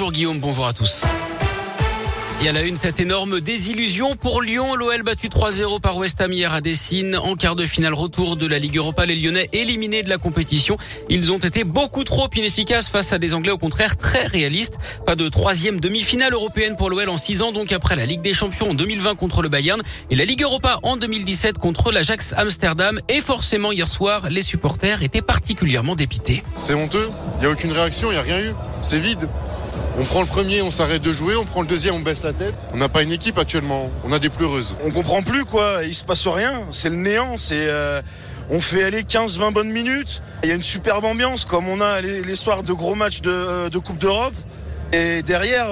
Bonjour Guillaume, bonjour à tous. Et à la une, cette énorme désillusion pour Lyon. L'OL battu 3-0 par West Ham hier à Décines. En quart de finale retour de la Ligue Europa, les Lyonnais éliminés de la compétition. Ils ont été beaucoup trop inefficaces face à des Anglais, au contraire, très réalistes. Pas de troisième demi-finale européenne pour l'OL en 6 ans, donc après la Ligue des Champions en 2020 contre le Bayern et la Ligue Europa en 2017 contre l'Ajax Amsterdam. Et forcément, hier soir, les supporters étaient particulièrement dépités. C'est honteux. Il n'y a aucune réaction, il n'y a rien eu. C'est vide. On prend le premier, on s'arrête de jouer, on prend le deuxième, on baisse la tête. On n'a pas une équipe actuellement, on a des pleureuses. On comprend plus quoi, il se passe rien, c'est le néant, on fait aller 15-20 bonnes minutes. Il y a une superbe ambiance comme on a l'histoire de gros matchs de Coupe d'Europe. Et derrière,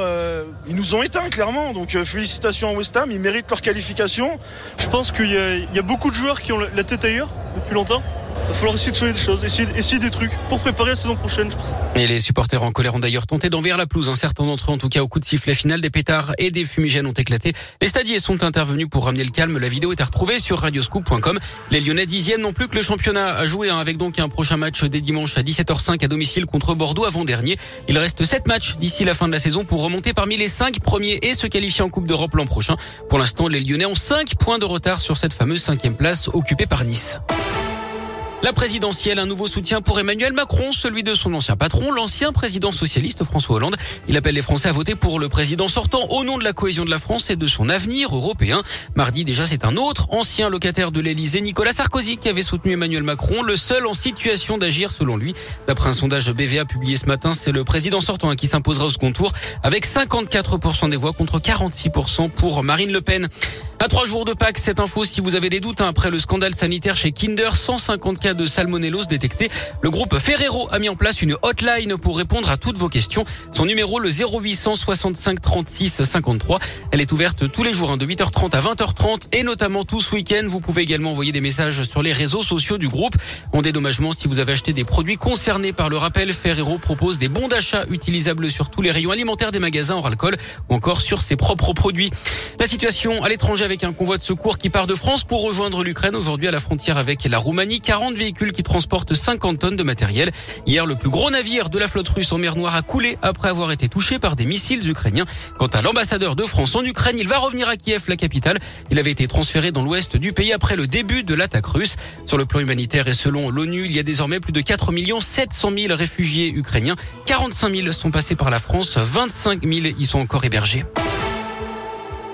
ils nous ont éteints clairement, donc félicitations à West Ham, ils méritent leur qualification. Je pense qu'il y a beaucoup de joueurs qui ont la tête ailleurs depuis longtemps. Il va falloir essayer de changer des choses, essayer des trucs pour préparer la saison prochaine, je pense. Et les supporters en colère ont d'ailleurs tenté d'envahir la pelouse. Certains d'entre eux, en tout cas, au coup de sifflet final, des pétards et des fumigènes ont éclaté. Les stadiers sont intervenus pour ramener le calme. La vidéo est à retrouver sur radioscoop.com. Les Lyonnais 10e n'ont plus que le championnat à jouer, avec donc un prochain match dès dimanche à 17h05 à domicile contre Bordeaux avant-dernier. Il reste 7 matchs d'ici la fin de la saison pour remonter parmi les 5 premiers et se qualifier en Coupe d'Europe l'an prochain. Pour l'instant, les Lyonnais ont 5 points de retard sur cette fameuse 5e place occupée par Nice. La présidentielle, un nouveau soutien pour Emmanuel Macron, celui de son ancien patron, l'ancien président socialiste François Hollande. Il appelle les Français à voter pour le président sortant au nom de la cohésion de la France et de son avenir européen. Mardi déjà, c'est un autre ancien locataire de l'Elysée, Nicolas Sarkozy, qui avait soutenu Emmanuel Macron, le seul en situation d'agir selon lui. D'après un sondage BVA publié ce matin, c'est le président sortant qui s'imposera au second tour avec 54% des voix contre 46% pour Marine Le Pen. À 3 jours de Pâques, cette info, si vous avez des doutes, après le scandale sanitaire chez Kinder, 150 cas de salmonellose détectés, le groupe Ferrero a mis en place une hotline pour répondre à toutes vos questions. Son numéro, le 0800 65 36 53. Elle est ouverte tous les jours, de 8h30 à 20h30 et notamment tout ce week-end. Vous pouvez également envoyer des messages sur les réseaux sociaux du groupe. En dédommagement, si vous avez acheté des produits concernés par le rappel, Ferrero propose des bons d'achat utilisables sur tous les rayons alimentaires des magasins hors alcool ou encore sur ses propres produits. La situation à l'étranger avec un convoi de secours qui part de France pour rejoindre l'Ukraine. Aujourd'hui, à la frontière avec la Roumanie, 40 véhicules qui transportent 50 tonnes de matériel. Hier, le plus gros navire de la flotte russe en mer Noire a coulé après avoir été touché par des missiles ukrainiens. Quant à l'ambassadeur de France en Ukraine, il va revenir à Kiev, la capitale. Il avait été transféré dans l'ouest du pays après le début de l'attaque russe. Sur le plan humanitaire et selon l'ONU, il y a désormais plus de 4 700 000 réfugiés ukrainiens. 45 000 sont passés par la France, 25 000 y sont encore hébergés.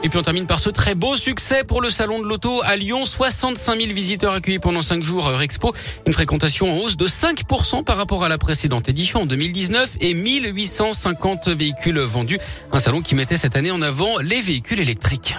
Et puis on termine par ce très beau succès pour le salon de l'auto à Lyon. 65 000 visiteurs accueillis pendant 5 jours à Expo. Une fréquentation en hausse de 5% par rapport à la précédente édition en 2019 et 1850 véhicules vendus. Un salon qui mettait cette année en avant les véhicules électriques.